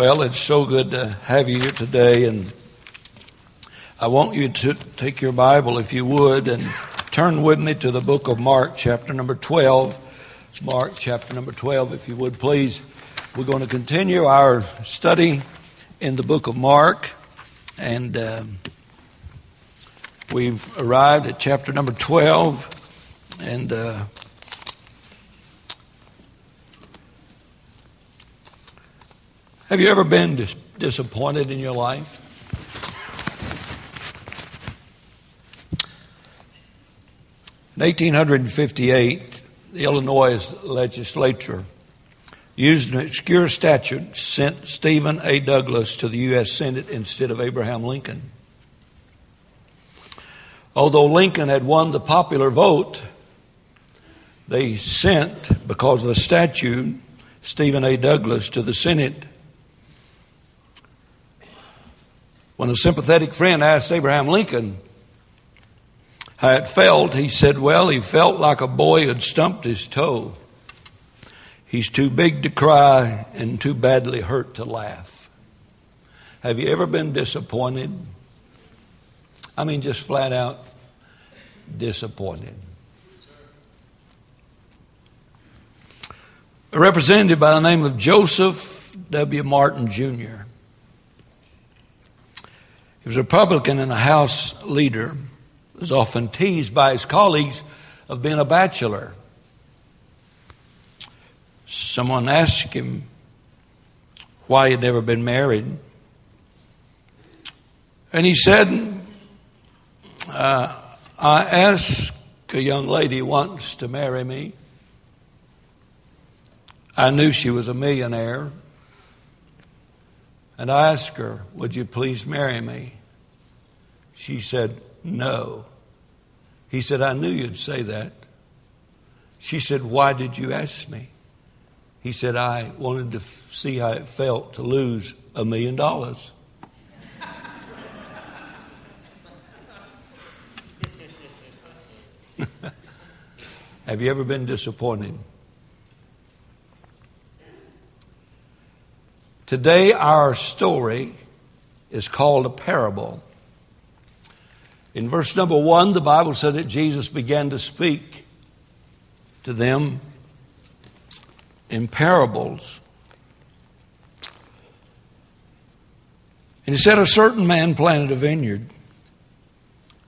Well, it's so good to have you here today, and I want you to take your Bible, if you would, and turn with me to the book of Mark, chapter number 12. Mark, chapter number 12, if you would, please. We're going to continue our study in the book of Mark, and we've arrived at chapter number 12, and have you ever been disappointed in your life? In 1858, the Illinois legislature used an obscure statute, sent Stephen A. Douglas to the U.S. Senate instead of Abraham Lincoln. Although Lincoln had won the popular vote, they sent, because of the statute, Stephen A. Douglas to the Senate. When a sympathetic friend asked Abraham Lincoln how it felt, he said, well, he felt like a boy had stumped his toe. He's too big to cry and too badly hurt to laugh. Have you ever been disappointed? I mean, just flat out disappointed. A representative by the name of Joseph W. Martin, Jr., he was a Republican and a House leader. He was often teased by his colleagues of being a bachelor. Someone asked him why he'd never been married. And he said, I asked a young lady once to marry me. I knew she was a millionaire. And I asked her, would you please marry me? She said, no. He said, I knew you'd say that. She said, why did you ask me? He said, I wanted to see how it felt to lose $1 million. Have you ever been disappointed? Today, our story is called a parable. In verse number 1, the Bible said that Jesus began to speak to them in parables. And he said, a certain man planted a vineyard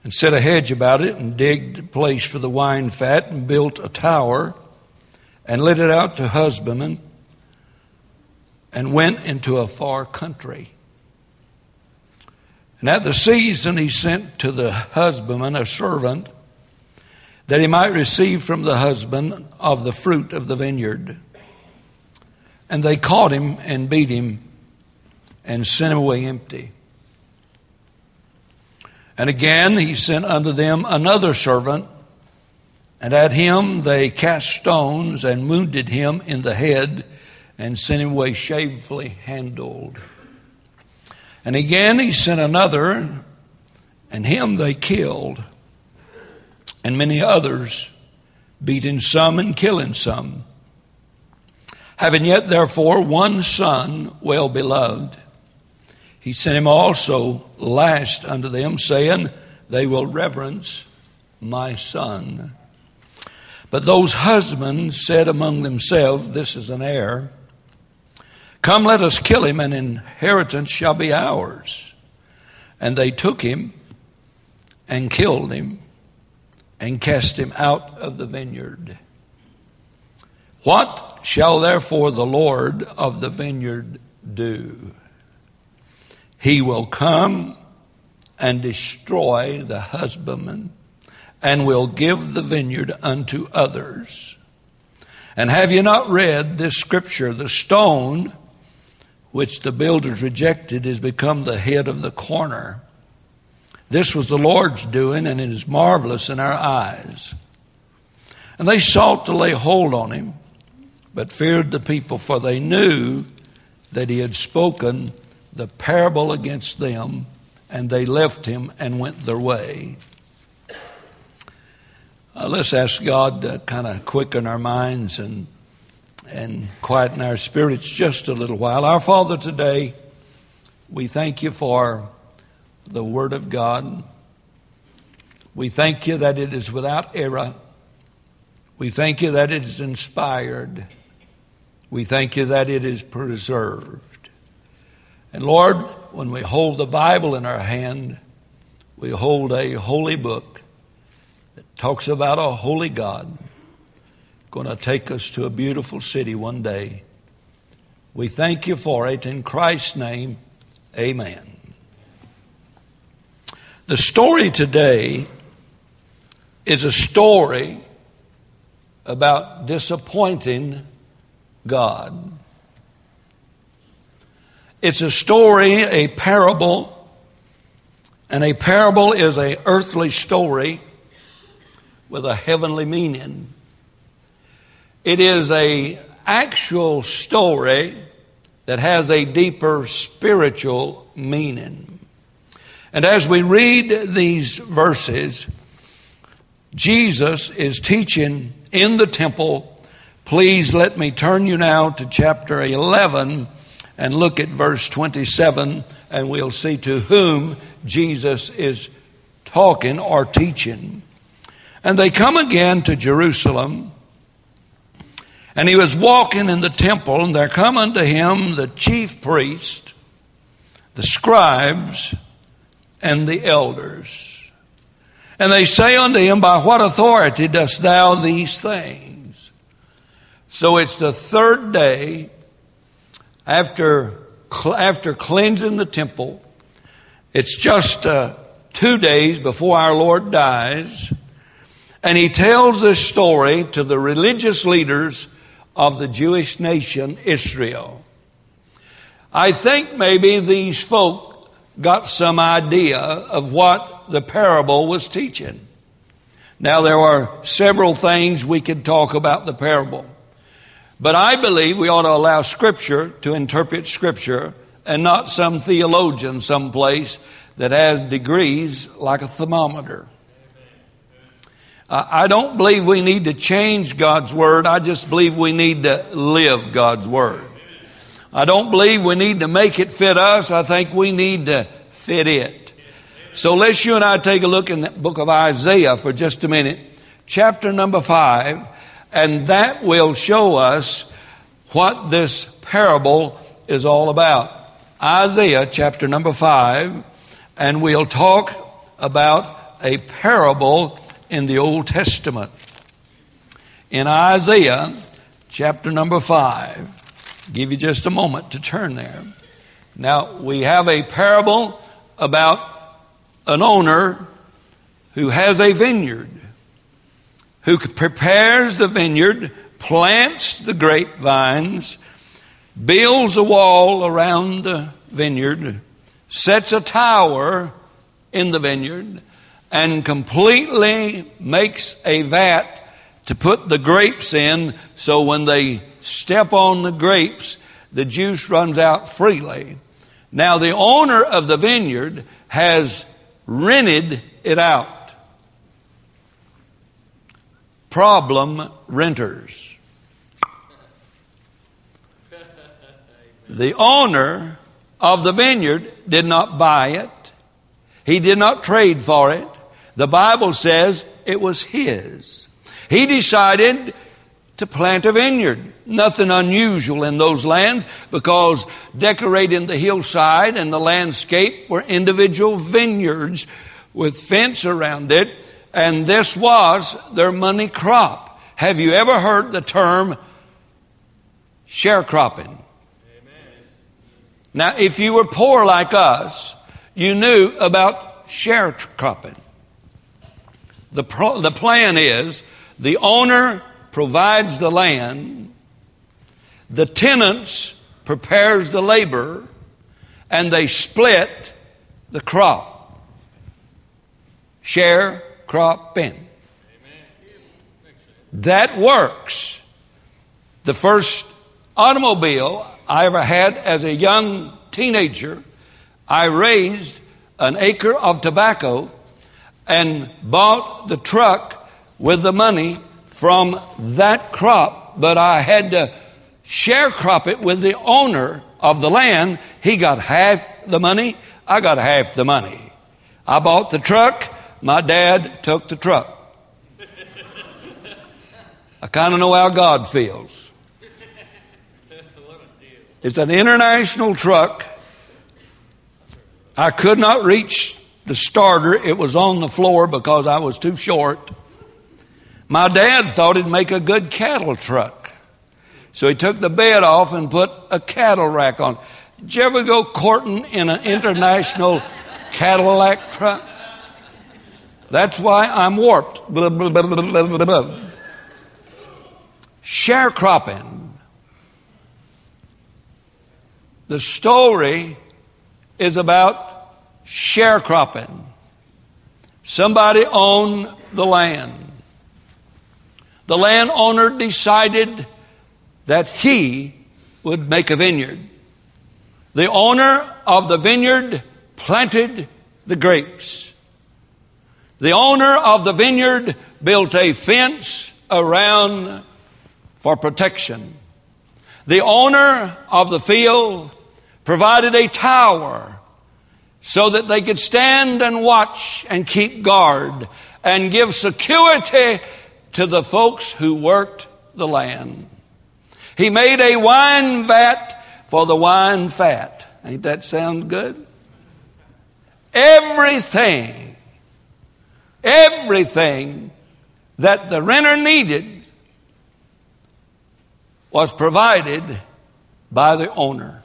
and set a hedge about it and digged a place for the wine fat and built a tower and let it out to husbandmen, and went into a far country. And at the season he sent to the husbandman a servant, that he might receive from the husband of the fruit of the vineyard. And they caught him and beat him and sent him away empty. And again he sent unto them another servant, and at him they cast stones and wounded him in the head, and sent him away shamefully handled. And again he sent another, and him they killed, and many others, beating some and killing some. Having yet therefore one son well beloved, he sent him also last unto them, saying, they will reverence my son. But those husbands said among themselves, this is an heir. Come, let us kill him, and inheritance shall be ours. And they took him and killed him and cast him out of the vineyard. What shall therefore the Lord of the vineyard do? He will come and destroy the husbandman, and will give the vineyard unto others. And have you not read this scripture? The stone which the builders rejected is become the head of the corner. This was the Lord's doing, and it is marvelous in our eyes. And they sought to lay hold on him, but feared the people, for they knew that he had spoken the parable against them, and they left him and went their way. Let's ask God to kind of quicken our minds and and quieten our spirits just a little while. Our Father, today, we thank you for the Word of God. We thank you that it is without error. We thank you that it is inspired. We thank you that it is preserved. And Lord, when we hold the Bible in our hand, we hold a holy book that talks about a holy God, going to take us to a beautiful city one day. We thank you for it. In Christ's name, amen. The story today is a story about disappointing God. It's a story, a parable, and a parable is an earthly story with a heavenly meaning. It is an actual story that has a deeper spiritual meaning. And as we read these verses, Jesus is teaching in the temple. Please let me turn you now to chapter 11 and look at verse 27, and we'll see to whom Jesus is talking or teaching. And they come again to Jerusalem, and he was walking in the temple, and there come unto him the chief priest, the scribes, and the elders. And they say unto him, by what authority dost thou these things? So it's the third day after cleansing the temple. It's just 2 days before our Lord dies. And he tells this story to the religious leaders of the Jewish nation, Israel. I think maybe these folk got some idea of what the parable was teaching. Now, there are several things we could talk about the parable, but I believe we ought to allow Scripture to interpret Scripture and not some theologian someplace that has degrees like a thermometer. I don't believe we need to change God's Word. I just believe we need to live God's Word. I don't believe we need to make it fit us. I think we need to fit it. So let's you and I take a look in the book of Isaiah for just a minute. Chapter number 5. And that will show us what this parable is all about. Isaiah chapter number 5. And we'll talk about a parable in the Old Testament. In Isaiah chapter number 5. I'll give you just a moment to turn there. Now, we have a parable about an owner who has a vineyard, who prepares the vineyard, plants the grapevines, builds a wall around the vineyard, sets a tower in the vineyard, and completely makes a vat to put the grapes in, so when they step on the grapes, the juice runs out freely. Now, the owner of the vineyard has rented it out. Problem renters. The owner of the vineyard did not buy it. He did not trade for it. The Bible says it was his. He decided to plant a vineyard. Nothing unusual in those lands, because decorating the hillside and the landscape were individual vineyards with fence around it. And this was their money crop. Have you ever heard the term sharecropping? Amen. Now, if you were poor like us, you knew about sharecropping. The plan is the owner provides the land, the tenants prepares the labor, and they split the crop. Share crop in. That works. The first automobile I ever had as a young teenager, I raised an acre of tobacco and bought the truck with the money from that crop. But I had to sharecrop it with the owner of the land. He got half the money. I got half the money. I bought the truck. My dad took the truck. I kind of know how God feels. It's an international truck. I could not reach the starter. It was on the floor because I was too short. My dad thought it'd make a good cattle truck. So he took the bed off and put a cattle rack on. Did you ever go courting in an international Cadillac truck? That's why I'm warped. Blah, blah, blah, blah, blah, blah, blah. Sharecropping. The story is about sharecropping. Somebody owned the land. The landowner decided that he would make a vineyard. The owner of the vineyard planted the grapes. The owner of the vineyard built a fence around for protection. The owner of the field provided a tower so that they could stand and watch and keep guard and give security to the folks who worked the land. He made a wine vat for the wine fat. Ain't that sound good? Everything that the renter needed was provided by the owner.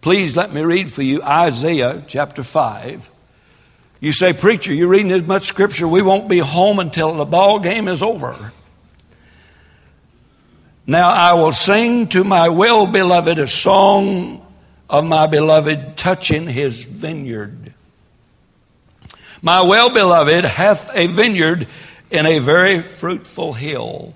Please let me read for you Isaiah chapter 5. You say, preacher, you're reading as much scripture, we won't be home until the ball game is over. Now I will sing to my well-beloved a song of my beloved touching his vineyard. My well-beloved hath a vineyard in a very fruitful hill.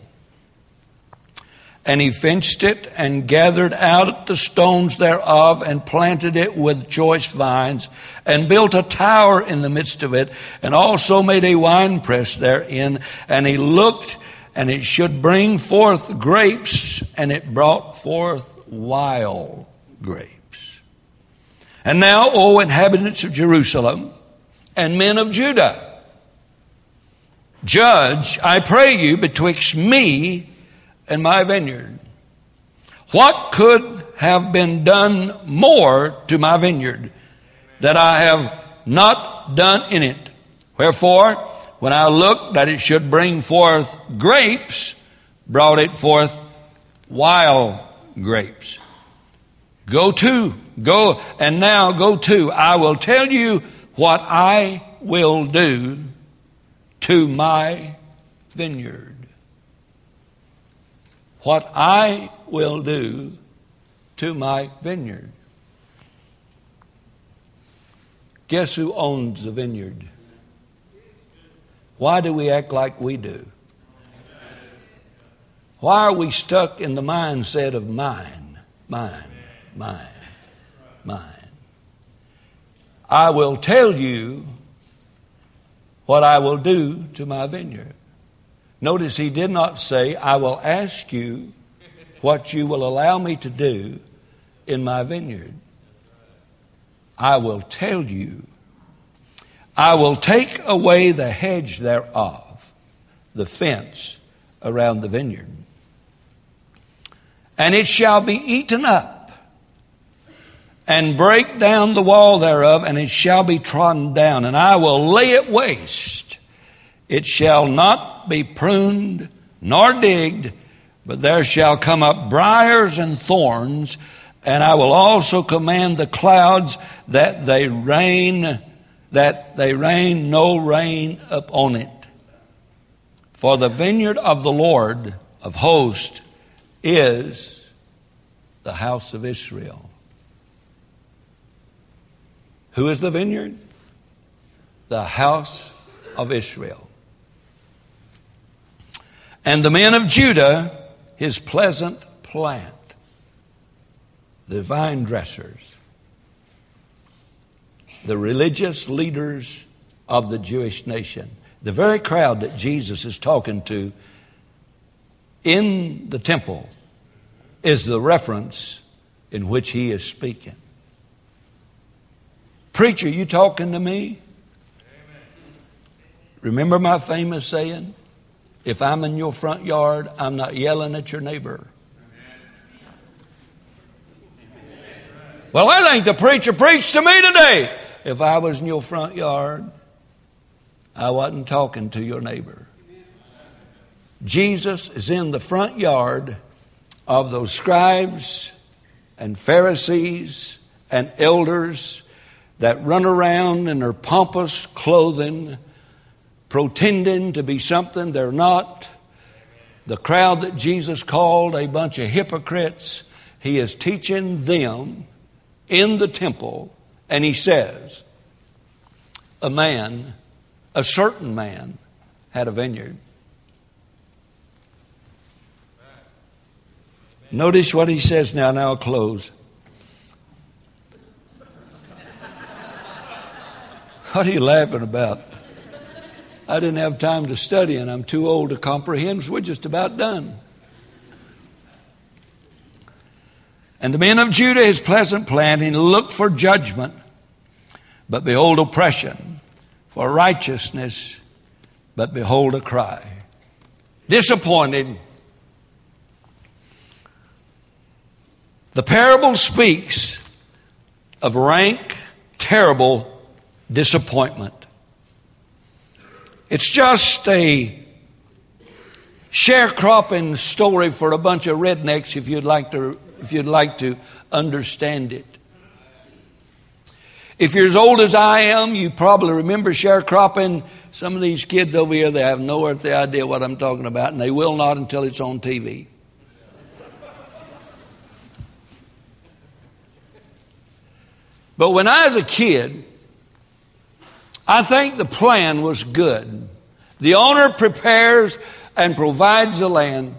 And he fenced it and gathered out the stones thereof and planted it with choice vines and built a tower in the midst of it and also made a winepress therein. And he looked, and it should bring forth grapes, and it brought forth wild grapes. And now, O inhabitants of Jerusalem and men of Judah, judge, I pray you, betwixt me and my vineyard. What could have been done more to my vineyard that I have not done in it? Wherefore, when I looked that it should bring forth grapes, brought it forth wild grapes. Go to. I will tell you what I will do to my vineyard. What I will do to my vineyard. Guess who owns the vineyard? Why do we act like we do? Why are we stuck in the mindset of mine? I will tell you what I will do to my vineyard. Notice he did not say, I will ask you what you will allow me to do in my vineyard. I will tell you. I will take away the hedge thereof, the fence around the vineyard. And it shall be eaten up, and break down the wall thereof, and it shall be trodden down, and I will lay it waste. It shall not be pruned nor digged, but there shall come up briars and thorns, and I will also command the clouds that they rain no rain upon it. For the vineyard of the Lord of hosts is the house of Israel. Who is the vineyard? The house of Israel. And the men of Judah, his pleasant plant, the vine dressers. The religious leaders of the Jewish nation. The very crowd that Jesus is talking to in the temple is the reference in which he is speaking. Preacher, you talking to me? Amen. Remember my famous saying? If I'm in your front yard, I'm not yelling at your neighbor. Amen. Well, I think the preacher preached to me today. If I was in your front yard, I wasn't talking to your neighbor. Jesus is in the front yard of those scribes and Pharisees and elders that run around in their pompous clothing, pretending to be something they're not. The crowd that Jesus called a bunch of hypocrites, he is teaching them in the temple. And he says, a certain man had a vineyard. Notice what he says now, and I'll close. What are you laughing about? I didn't have time to study, and I'm too old to comprehend, so we're just about done. And the men of Judah, his pleasant planting, looked for judgment, but behold oppression, for righteousness, but behold a cry. Disappointed. The parable speaks of rank, terrible disappointment. It's just a sharecropping story for a bunch of rednecks if you'd like to understand it. If you're as old as I am, you probably remember sharecropping. Some of these kids over here, they have no earthly idea what I'm talking about, and they will not until it's on TV. But when I was a kid, I think the plan was good. The owner prepares and provides the land,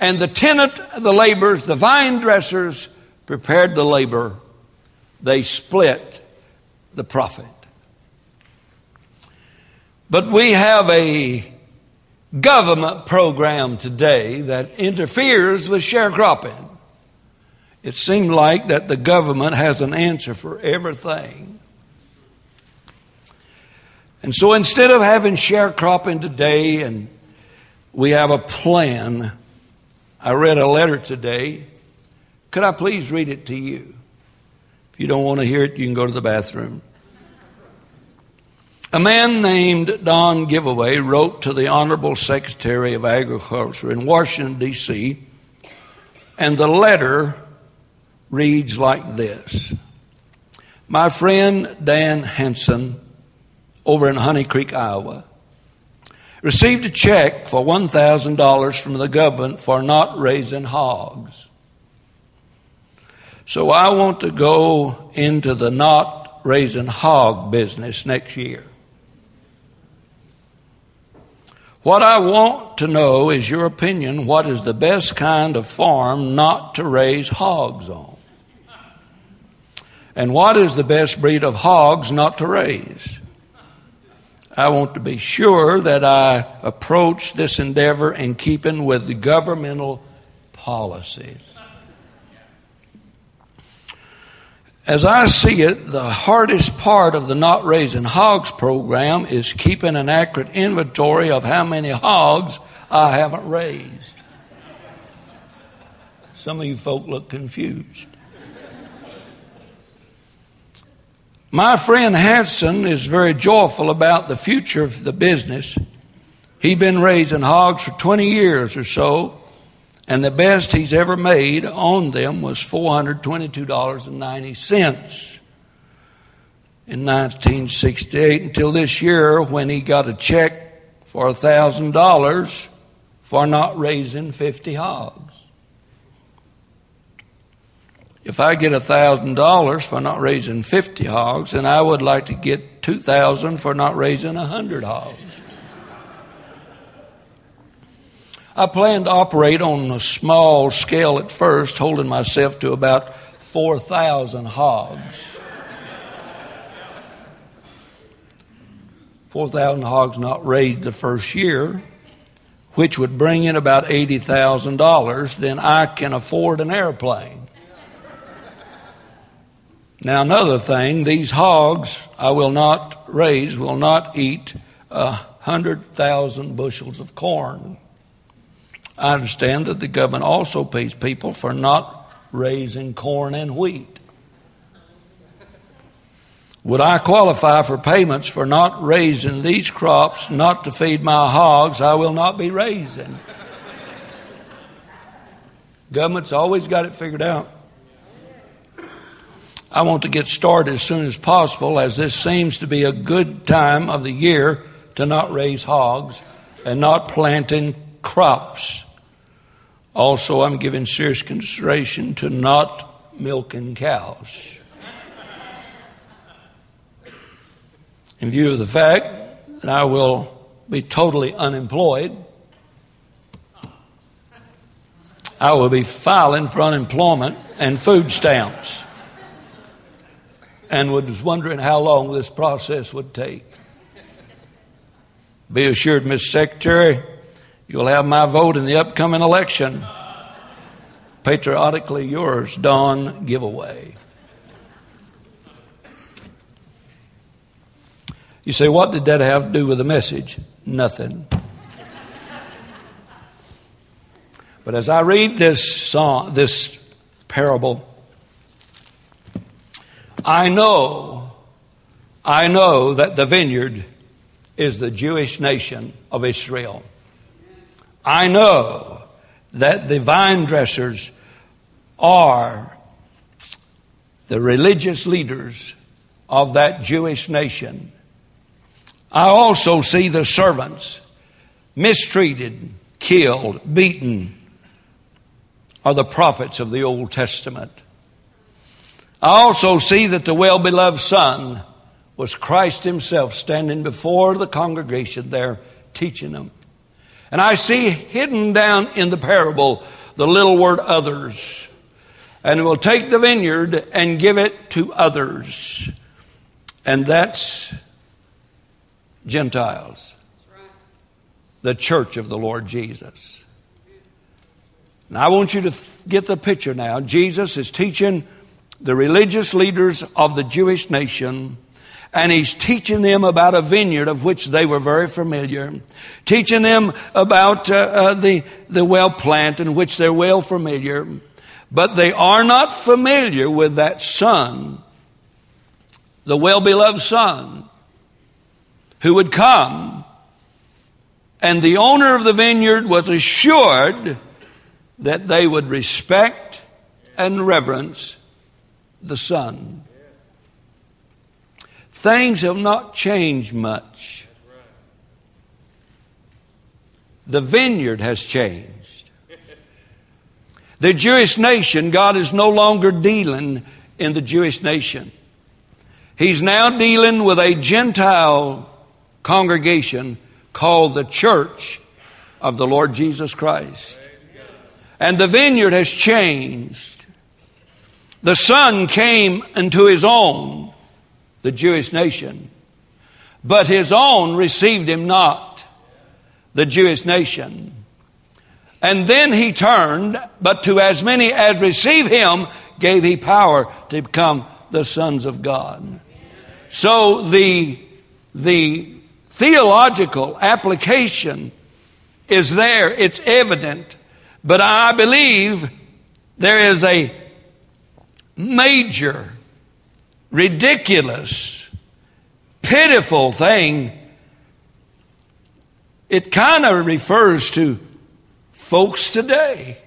and the tenant, the laborers, the vine dressers prepared the labor. They split the profit. But we have a government program today that interferes with sharecropping. It seemed like that the government has an answer for everything. And so instead of having sharecropping today, and we have a plan. I read a letter today. Could I please read it to you? If you don't want to hear it, you can go to the bathroom. A man named Don Giveaway wrote to the Honorable Secretary of Agriculture in Washington, D.C., and the letter reads like this. My friend Dan Hansen over in Honey Creek, Iowa, received a check for $1,000 from the government for not raising hogs. So I want to go into the not raising hog business next year. What I want to know is your opinion. What is the best kind of farm not to raise hogs on? And what is the best breed of hogs not to raise? I want to be sure that I approach this endeavor in keeping with the governmental policies. As I see it, the hardest part of the Not Raising Hogs program is keeping an accurate inventory of how many hogs I haven't raised. Some of you folk look confused. My friend Hanson is very joyful about the future of the business. He's been raising hogs for 20 years or so, and the best he's ever made on them was $422.90 in 1968 until this year when he got a check for $1,000 for not raising 50 hogs. If I get $1,000 for not raising 50 hogs, then I would like to get $2,000 for not raising 100 hogs. I plan to operate on a small scale at first, holding myself to about 4,000 hogs. 4,000 hogs not raised the first year, which would bring in about $80,000, then I can afford an airplane. Now, another thing, these hogs I will not raise, will not eat 100,000 bushels of corn. I understand that the government also pays people for not raising corn and wheat. Would I qualify for payments for not raising these crops, not to feed my hogs I will not be raising? Government's always got it figured out. I want to get started as soon as possible, as this seems to be a good time of the year to not raise hogs and not planting crops. Also, I'm giving serious consideration to not milking cows. In view of the fact that I will be totally unemployed, I will be filing for unemployment and food stamps, and was wondering how long this process would take. Be assured, Mr. Secretary, you'll have my vote in the upcoming election. Patriotically yours, Don Giveaway. You say, what did that have to do with the message? Nothing. But as I read this parable, I know that the vineyard is the Jewish nation of Israel. I know that the vine dressers are the religious leaders of that Jewish nation. I also see the servants mistreated, killed, beaten are the prophets of the Old Testament. I also see that the well-beloved Son was Christ himself standing before the congregation there teaching them. And I see hidden down in the parable the little word others. And will take the vineyard and give it to others. And that's Gentiles, the church of the Lord Jesus. And I want you to get the picture now. Jesus is teaching the religious leaders of the Jewish nation, and he's teaching them about a vineyard of which they were very familiar, teaching them about the well plant in which they're well familiar, but they are not familiar with that Son, the well-beloved Son, who would come. And the owner of the vineyard was assured that they would respect and reverence the Son. Things have not changed much. The vineyard has changed. The Jewish nation, God is no longer dealing in the Jewish nation. He's now dealing with a Gentile congregation called the Church of the Lord Jesus Christ. And the vineyard has changed. The Son came into his own, the Jewish nation, but his own received him not, the Jewish nation. And then he turned, but to as many as receive him gave he power to become the sons of God. So the theological application is there. It's evident. But I believe there is a major, ridiculous, pitiful thing. It kind of refers to folks today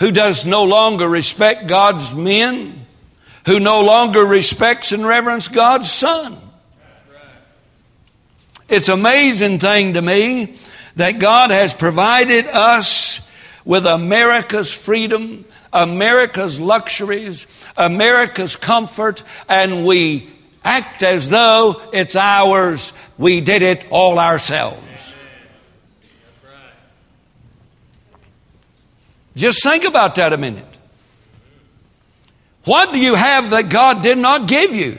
who does no longer respect God's men, who no longer respects and reverence God's Son. It's an amazing thing to me that God has provided us with America's freedom, America's luxuries, America's comfort, and we act as though it's ours. We did it all ourselves. Just think about that a minute. What do you have that God did not give you?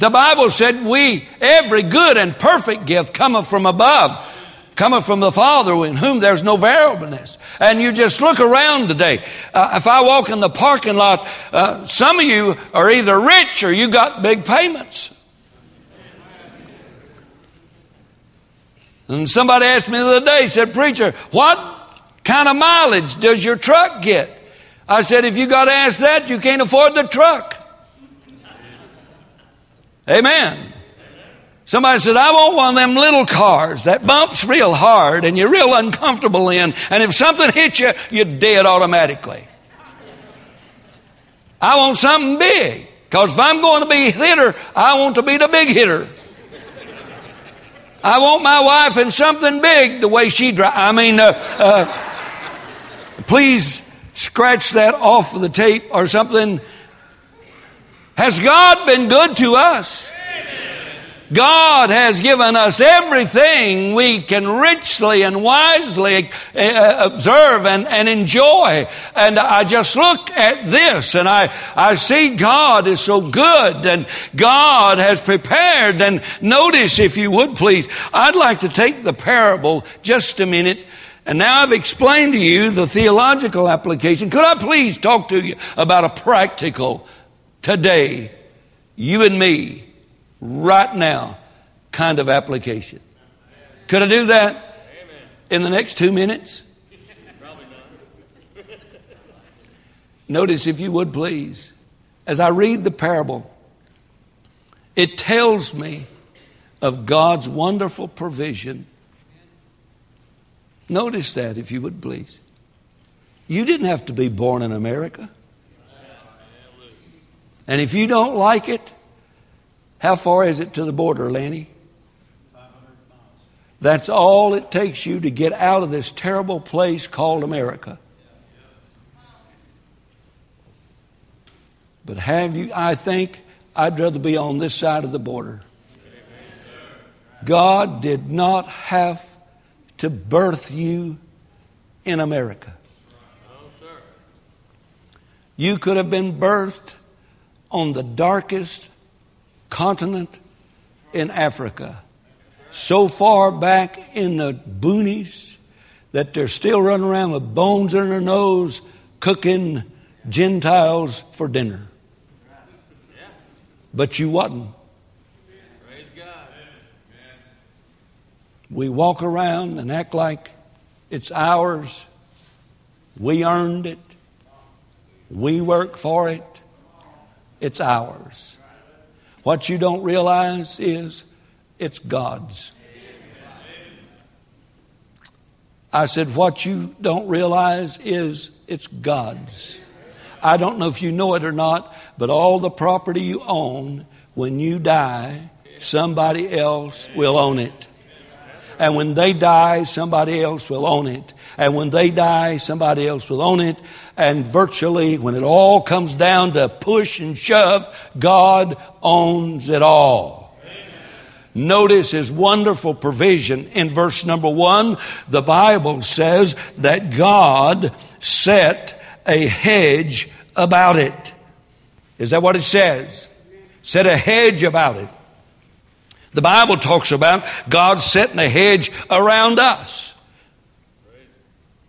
The Bible said every good and perfect gift cometh from above, cometh from the Father, in whom there's no variableness. And you just look around today. If I walk in the parking lot, some of you are either rich or you got big payments. And somebody asked me the other day, said, "Preacher, what kind of mileage does your truck get?" I said, "If you got to ask that, you can't afford the truck." Amen. Somebody said, "I want one of them little cars that bumps real hard and you're real uncomfortable in, and if something hits you, you're dead automatically." I want something big, because if I'm going to be a hitter, I want to be the big hitter. I want my wife in something big the way she drives. Please scratch that off of the tape or something. Has God been good to us? God has given us everything we can richly and wisely observe and enjoy. And I just look at this and I see God is so good and God has prepared. And notice, if you would please, I'd like to take the parable just a minute. And now I've explained to you the theological application. Could I please talk to you about a practical today, you and me, right now, kind of application? Could I do that in the next 2 minutes? Probably not. Notice, if you would please, as I read the parable, it tells me of God's wonderful provision. Notice that, if you would please. You didn't have to be born in America. And if you don't like it, how far is it to the border, Lanny? 500 miles. That's all it takes you to get out of this terrible place called America. But I think I'd rather be on this side of the border. God did not have to birth you in America. You could have been birthed on the darkest continent in Africa, so far back in the boonies that they're still running around with bones in their nose cooking Gentiles for dinner. But you wasn't. We walk around and act like it's ours. We earned it. We work for it. It's ours. What you don't realize is it's God's. I said, what you don't realize is it's God's. I don't know if you know it or not, but all the property you own, when you die, somebody else will own it. And when they die, somebody else will own it. And when they die, somebody else will own it. And virtually, when it all comes down to push and shove, God owns it all. Amen. Notice his wonderful provision. In verse number 1, the Bible says that God set a hedge about it. Is that what it says? Set a hedge about it. The Bible talks about God setting a hedge around us.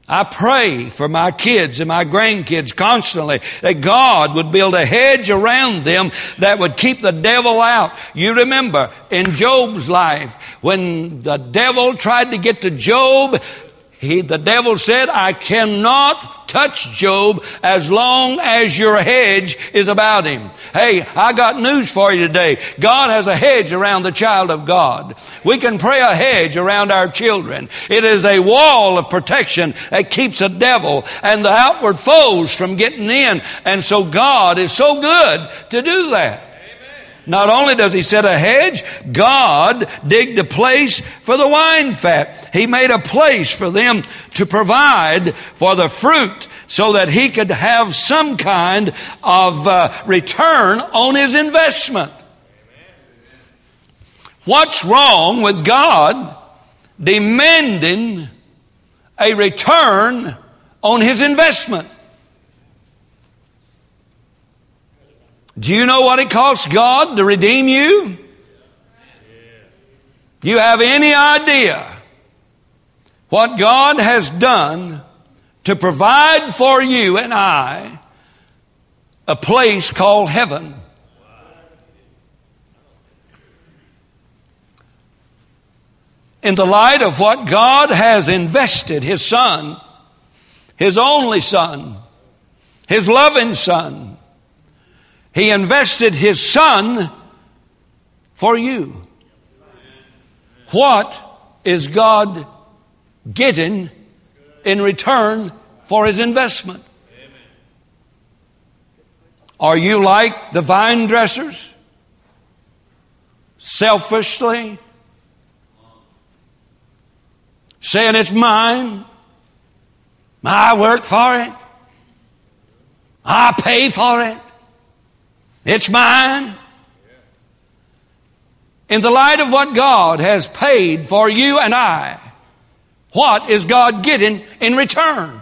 I pray for my kids and my grandkids constantly that God would build a hedge around them that would keep the devil out. You remember in Job's life, when the devil tried to get to Job, the devil said, "I cannot touch Job as long as your hedge is about him." Hey, I got news for you today. God has a hedge around the child of God. We can pray a hedge around our children. It is a wall of protection that keeps the devil and the outward foes from getting in. And so God is so good to do that. Not only does he set a hedge, God digged a place for the wine fat. He made a place for them to provide for the fruit so that he could have some kind of return on his investment. What's wrong with God demanding a return on his investment? Do you know what it costs God to redeem you? Do you have any idea what God has done to provide for you and I a place called heaven? In the light of what God has invested, His Son, His only Son, His loving Son, He invested His Son for you. What is God getting in return for His investment? Are you like the vine dressers? Selfishly saying it's mine. I work for it. I pay for it. It's mine. In the light of what God has paid for you and I, what is God getting in return?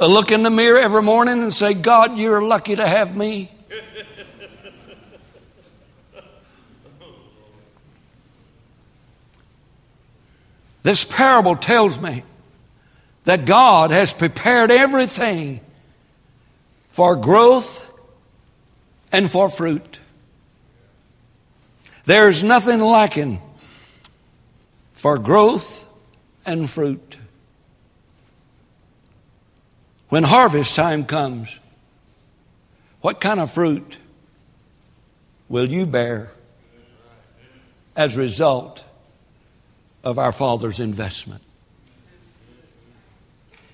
I look in the mirror every morning and say, God, you're lucky to have me. This parable tells me that God has prepared everything for growth and for fruit. There's nothing lacking for growth and fruit. When harvest time comes, what kind of fruit will you bear as a result of our Father's investment?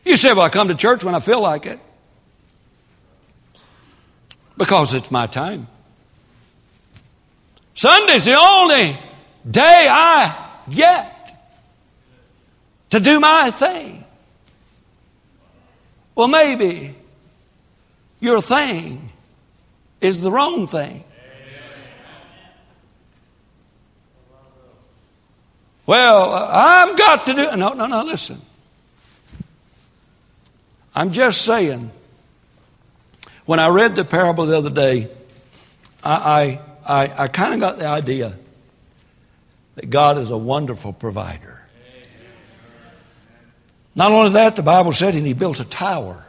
You say, well, I come to church when I feel like it. Because it's my time. Sunday's the only day I get to do my thing. Well, maybe your thing is the wrong thing. Well, I've got to do... No, listen. I'm just saying, when I read the parable the other day, I kind of got the idea that God is a wonderful provider. Not only that, the Bible said, and He built a tower.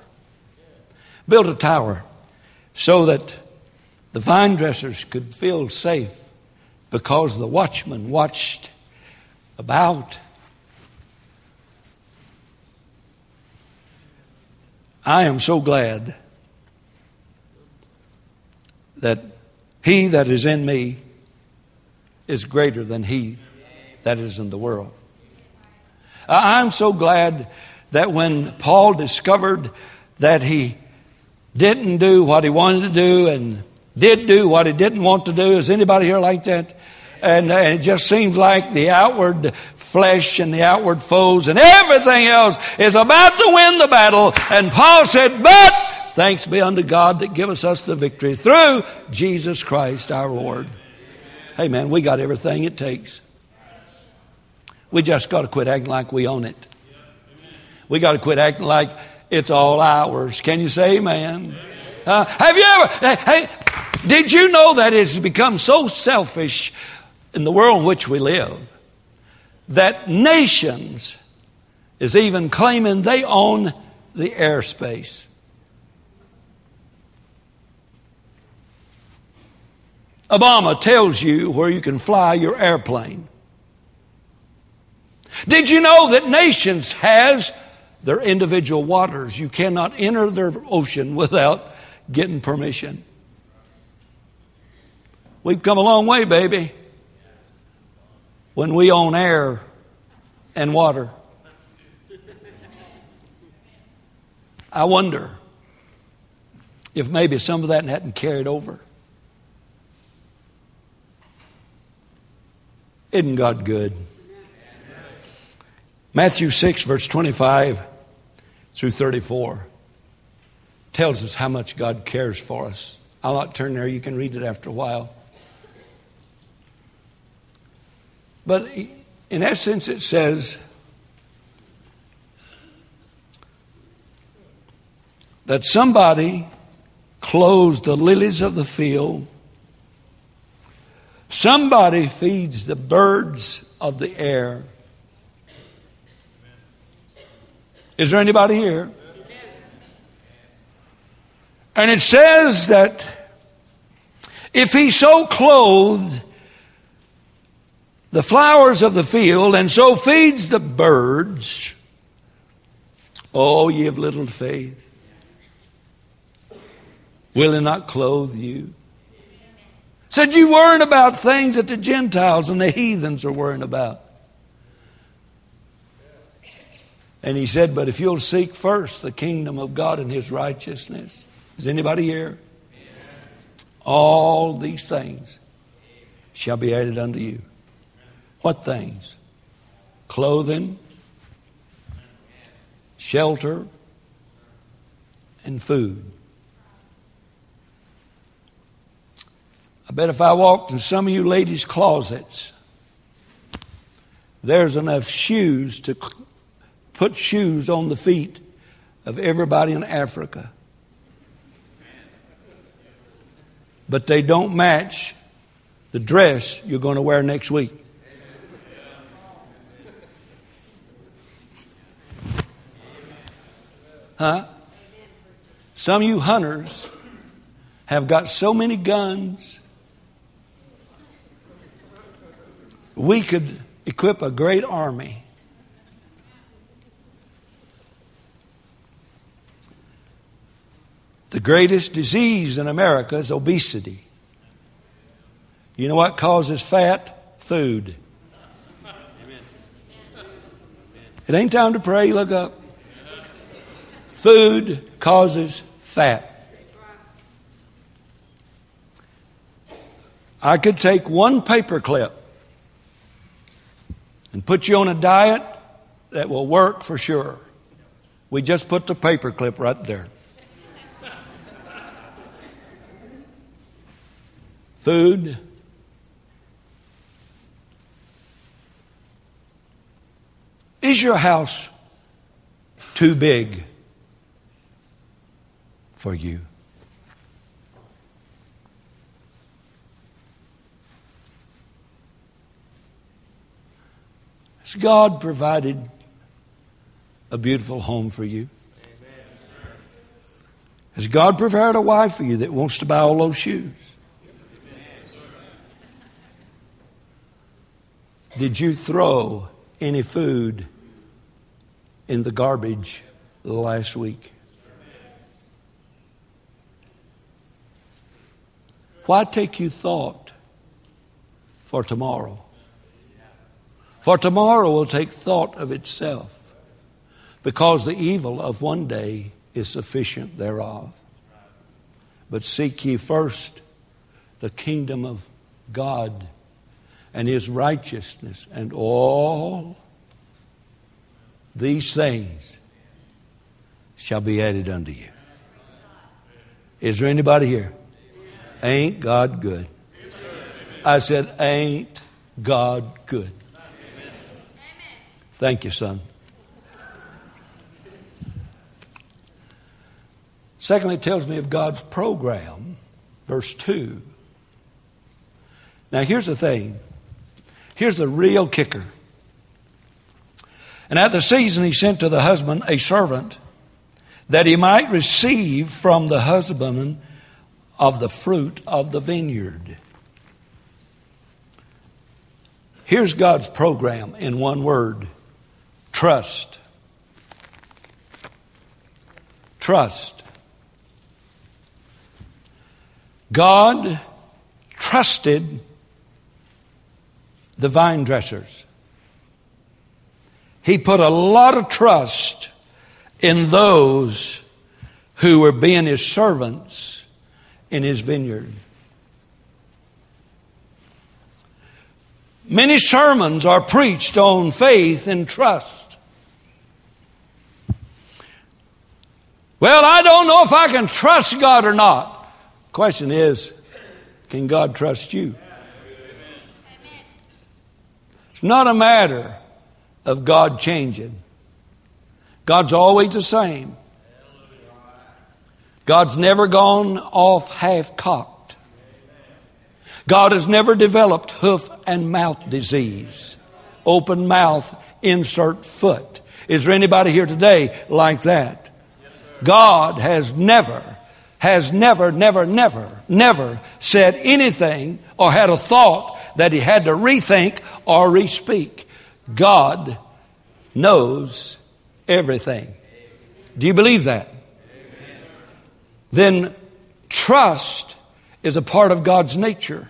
Built a tower so that the vine dressers could feel safe because the watchman watched about. I am so glad that he that is in me is greater than he that is in the world. I'm so glad that when Paul discovered that he didn't do what he wanted to do and did do what he didn't want to do. Is anybody here like that? And it just seems like the outward flesh and the outward foes and everything else is about to win the battle. And Paul said, but thanks be unto God that giveth us the victory through Jesus Christ our Lord. Hey man, we got everything it takes. We just got to quit acting like we own it. We got to quit acting like it's all ours. Can you say amen? Have you ever... Hey, did you know that it's become so selfish in the world in which we live, that nations is even claiming they own the airspace? Obama tells you where you can fly your airplane. Did you know that nations has their individual waters? You cannot enter their ocean without getting permission. We've come a long way, baby, when we own air and water. I wonder if maybe some of that hadn't carried over. Isn't God good? Matthew 6, verse 25 through 34 tells us how much God cares for us. I'll not turn there. You can read it after a while. But in essence, it says, that somebody clothes the lilies of the field. Somebody feeds the birds of the air. Is there anybody here? And it says that if he so clothed the flowers of the field and so feeds the birds, oh, ye of little faith, will he not clothe you? Said you worrying about things that the Gentiles and the heathens are worrying about. And he said, but if you'll seek first the kingdom of God and his righteousness. Is anybody here? All these things shall be added unto you. What things? Clothing, shelter, and food. I bet if I walked in some of you ladies' closets, there's enough shoes to put shoes on the feet of everybody in Africa. But they don't match the dress you're going to wear next week. Huh? Some of you hunters have got so many guns. We could equip a great army. The greatest disease in America is obesity. You know what causes fat? Food. It ain't time to pray. Look up. Food causes fat. I could take one paper clip and put you on a diet that will work for sure. We just put the paper clip right there. Food. Is your house too big for you? Has God provided a beautiful home for you? Has God prepared a wife for you that wants to buy all those shoes? Did you throw any food in the garbage last week? Why take you thought for tomorrow? For tomorrow will take thought of itself, because the evil of one day is sufficient thereof. But seek ye first the kingdom of God and his righteousness, and all these things shall be added unto you. Is there anybody here? Ain't God good? I said, ain't God good? Thank you, son. Secondly, it tells me of God's program, verse 2. Now, here's the thing. Here's the real kicker. And at the season he sent to the husband a servant, that he might receive from the husbandman of the fruit of the vineyard. Here's God's program in one word. Trust. Trust. God trusted the vine dressers. He put a lot of trust in those who were being his servants in his vineyard. Many sermons are preached on faith and trust. Well, I don't know if I can trust God or not. The question is, can God trust you? It's not a matter of God changing. God's always the same. God's never gone off half-cocked. God has never developed hoof and mouth disease. Open mouth, insert foot. Is there anybody here today like that? God has never said anything or had a thought that he had to rethink or re-speak. God knows everything. Do you believe that? Amen. Then trust is a part of God's nature.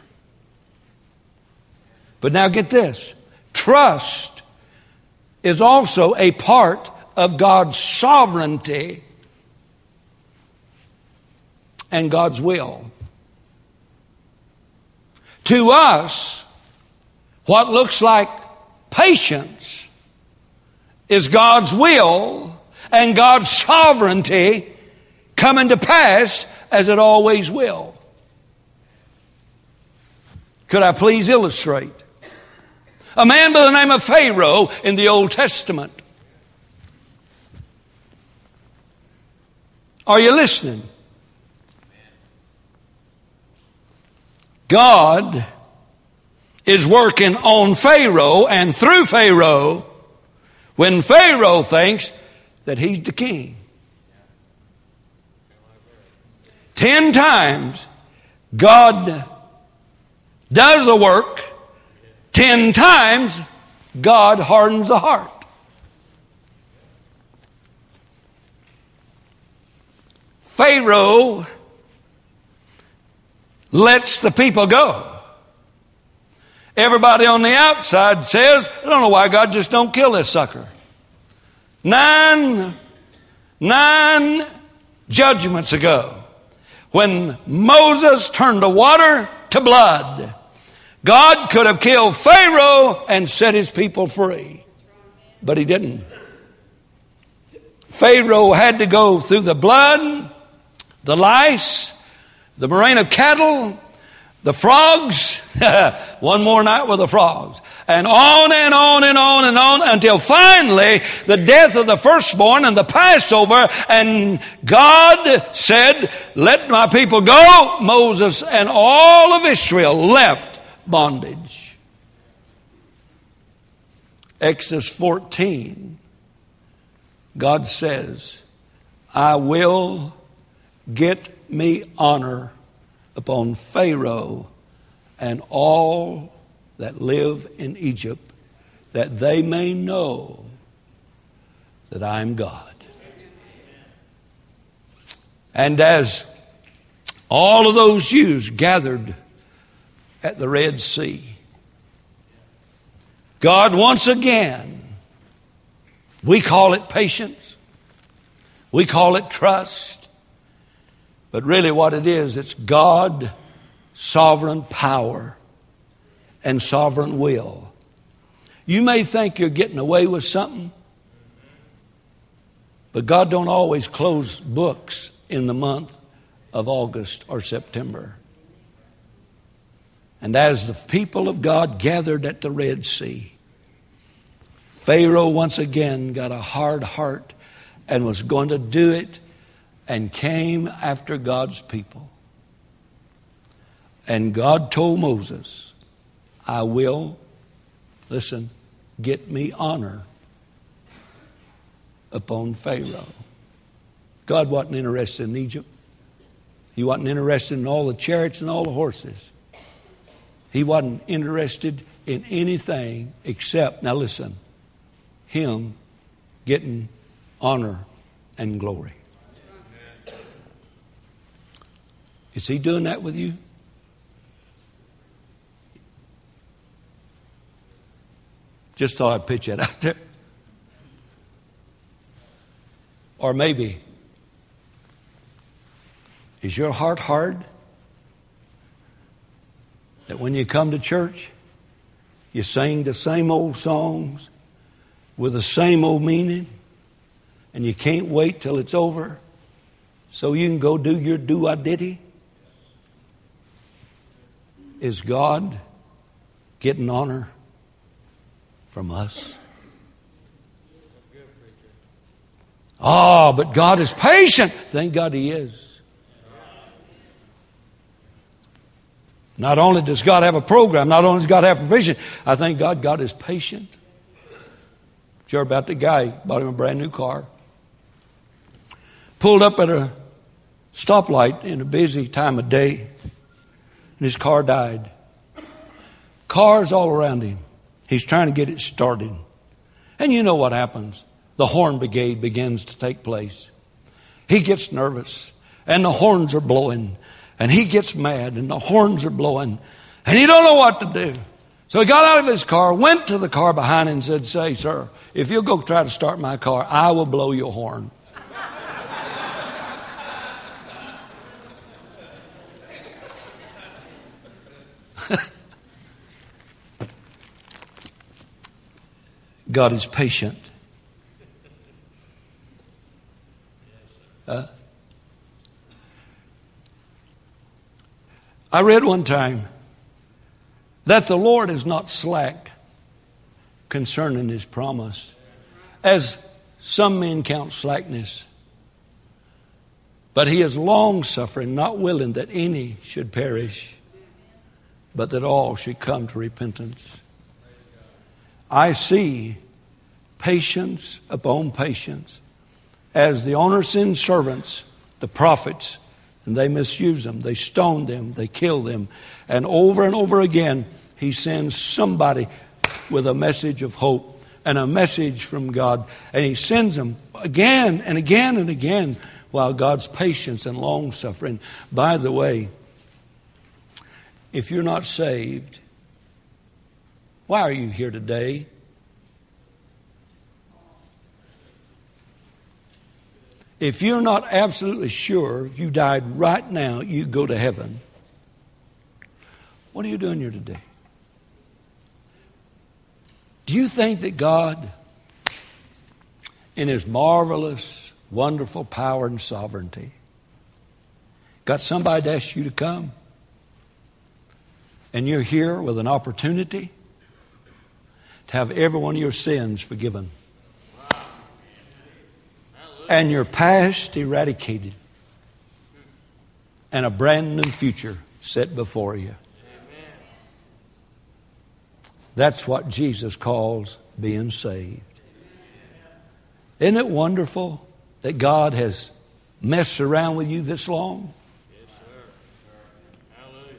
But now get this. Trust is also a part of God's sovereignty and God's will. To us, what looks like patience is God's will and God's sovereignty coming to pass as it always will. Could I please illustrate? A man by the name of Pharaoh in the Old Testament. Are you listening? God is working on Pharaoh and through Pharaoh when Pharaoh thinks that he's the king. 10 times God does the work. 10 times God hardens the heart. Pharaoh lets the people go. Everybody on the outside says, I don't know why God just don't kill this sucker. Nine judgments ago, when Moses turned the water to blood, God could have killed Pharaoh and set his people free. But he didn't. Pharaoh had to go through the blood, the lice, the murrain of cattle, the frogs, one more night with the frogs, and on and on and on and on until finally the death of the firstborn and the Passover, and God said, let my people go. Moses and all of Israel left bondage. Exodus 14, God says, I will get me honor upon Pharaoh and all that live in Egypt, that they may know that I am God. And as all of those Jews gathered at the Red Sea, God once again, we call it patience, we call it trust, but really what it is, it's God's sovereign power and sovereign will. You may think you're getting away with something, but God don't always close books in the month of August or September. And as the people of God gathered at the Red Sea, Pharaoh once again got a hard heart and was going to do it, and came after God's people. And God told Moses, I will, listen, get me honor upon Pharaoh. God wasn't interested in Egypt. He wasn't interested in all the chariots and all the horses. He wasn't interested in anything except, now listen, him getting honor and glory. Is he doing that with you? Just thought I'd pitch that out there. Or maybe, is your heart hard that when you come to church, you sing the same old songs with the same old meaning, and you can't wait till it's over so you can go do your do-I-ditty? Is God getting honor from us? Oh, but God is patient. Thank God he is. Not only does God have a program, not only does God have provision, I thank God, God is patient. Sure about the guy, bought him a brand new car. Pulled up at a stoplight in a busy time of day, and his car died. Cars all around him. He's trying to get it started. And you know what happens. The horn brigade begins to take place. He gets nervous, and the horns are blowing. And he gets mad, and the horns are blowing. And he don't know what to do. So he got out of his car, went to the car behind him and said, "Say, sir, if you'll go try to start my car, I will blow your horn." God is patient. I read one time that the Lord is not slack concerning his promise, as some men count slackness, but he is long-suffering, not willing that any should perish, but that all should come to repentance. I see patience upon patience as the owner sends servants, the prophets, and they misuse them. They stone them. They kill them. And over again, he sends somebody with a message of hope and a message from God. And he sends them again and again and again while God's patience and long-suffering. By the way, if you're not saved, why are you here today? If you're not absolutely sure if you died right now, you go to heaven. What are you doing here today? Do you think that God, in his marvelous, wonderful power and sovereignty, got somebody to ask you to come? And you're here with an opportunity to have every one of your sins forgiven. And your past eradicated. And a brand new future set before you. Amen. That's what Jesus calls being saved. Isn't it wonderful that God has messed around with you this long? Yes, sir. Hallelujah.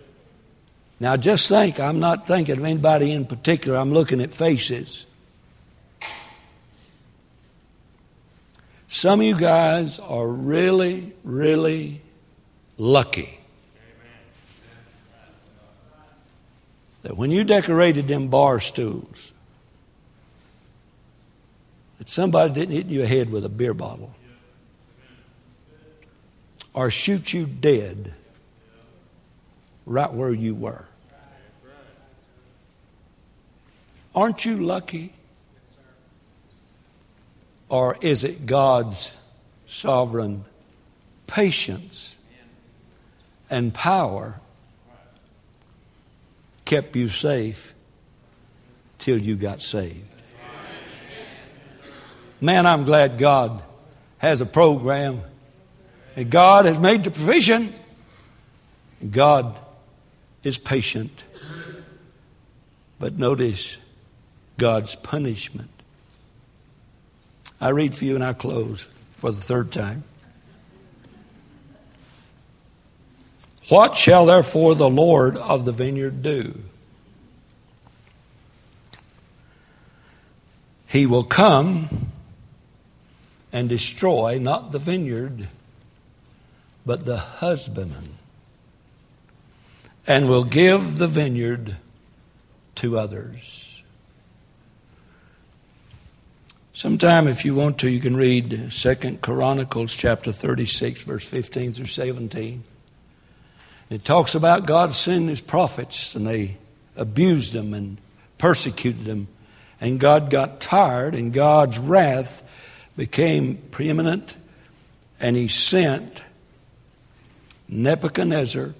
Now just think, I'm not thinking of anybody in particular. I'm looking at faces. Some of you guys are really, really lucky that when you decorated them bar stools, that somebody didn't hit your head with a beer bottle or shoot you dead right where you were. Aren't you lucky? Or is it God's sovereign patience and power kept you safe till you got saved? Man, I'm glad God has a program. And God has made the provision. God is patient. But notice God's punishment. I read for you and I close for the third time. What shall therefore the Lord of the vineyard do? He will come and destroy not the vineyard, but the husbandman, and will give the vineyard to others. Sometime, if you want to, you can read 2nd Chronicles chapter 36, verse 15 through 17. It talks about God sending his prophets, and they abused them and persecuted them. And God got tired, and God's wrath became preeminent, and he sent Nebuchadnezzar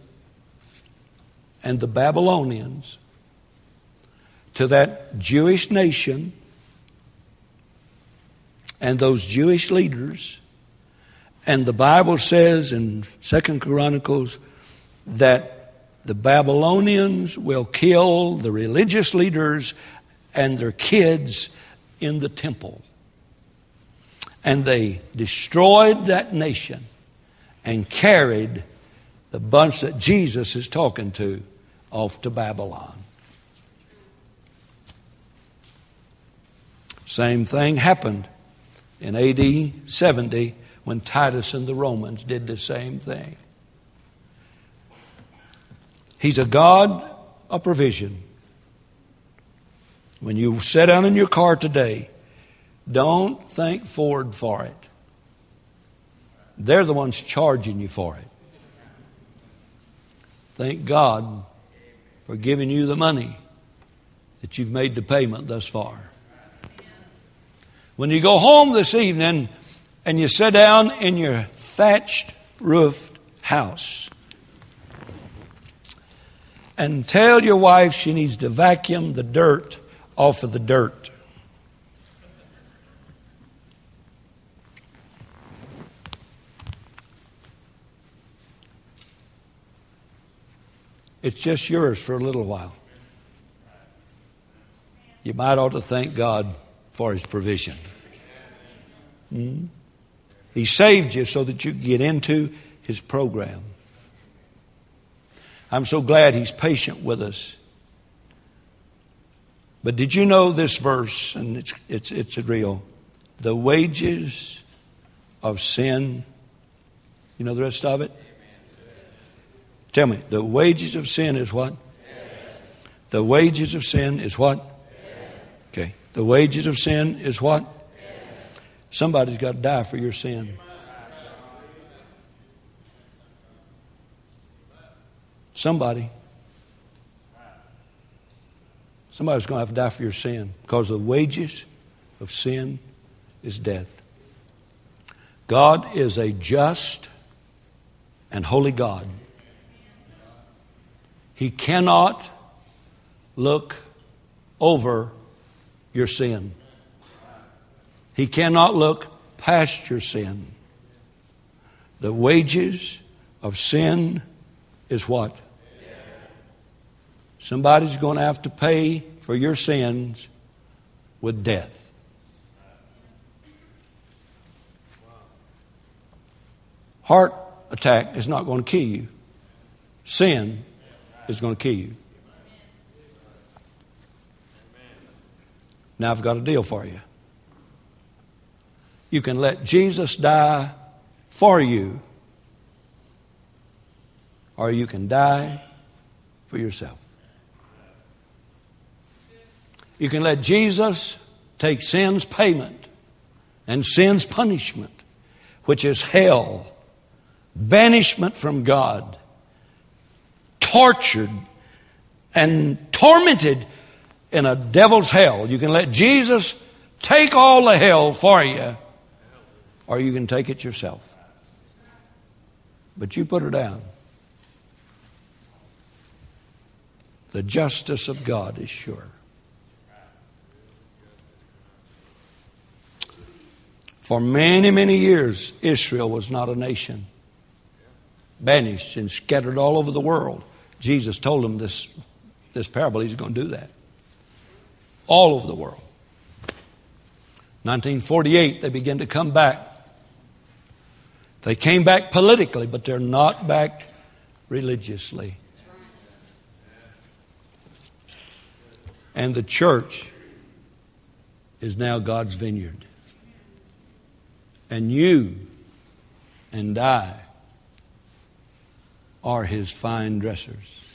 and the Babylonians to that Jewish nation, and those Jewish leaders. And the Bible says in 2nd Chronicles that the Babylonians will kill the religious leaders and their kids in the temple. And they destroyed that nation and carried the bunch that Jesus is talking to off to Babylon. Same thing happened in A.D. 70 when Titus and the Romans did the same thing. He's a God of provision. When you sit down in your car today, don't thank Ford for it. They're the ones charging you for it. Thank God for giving you the money that you've made the payment thus far. When you go home this evening and you sit down in your thatched roofed house, and tell your wife she needs to vacuum the dirt off of the dirt. It's just yours for a little while. You might ought to thank God for His provision. He saved you so that you could get into His program. I'm so glad He's patient with us. But did you know this verse? And it's real. The wages of sin. You know the rest of it? Tell me. The wages of sin is what? The wages of sin is what? Okay. The wages of sin is what? Somebody's got to die for your sin. Somebody's going to have to die for your sin, because the wages of sin is death. God is a just and holy God. He cannot look over your sin. He cannot look past your sin. The wages of sin is what? Somebody's going to have to pay for your sins with death. Heart attack is not going to kill you. Sin is going to kill you. Now I've got a deal for you. You can let Jesus die for you, or you can die for yourself. You can let Jesus take sin's payment and sin's punishment, which is hell, banishment from God, tortured and tormented in a devil's hell. You can let Jesus take all the hell for you, or you can take it yourself. But you put her down. The justice of God is sure. For many, many years, Israel was not a nation. Banished and scattered all over the world. Jesus told them this parable. He's going to do that. All over the world. 1948, they began to come back. They came back politically, but they're not back religiously. And the church is now God's vineyard. And you and I are His fine dressers.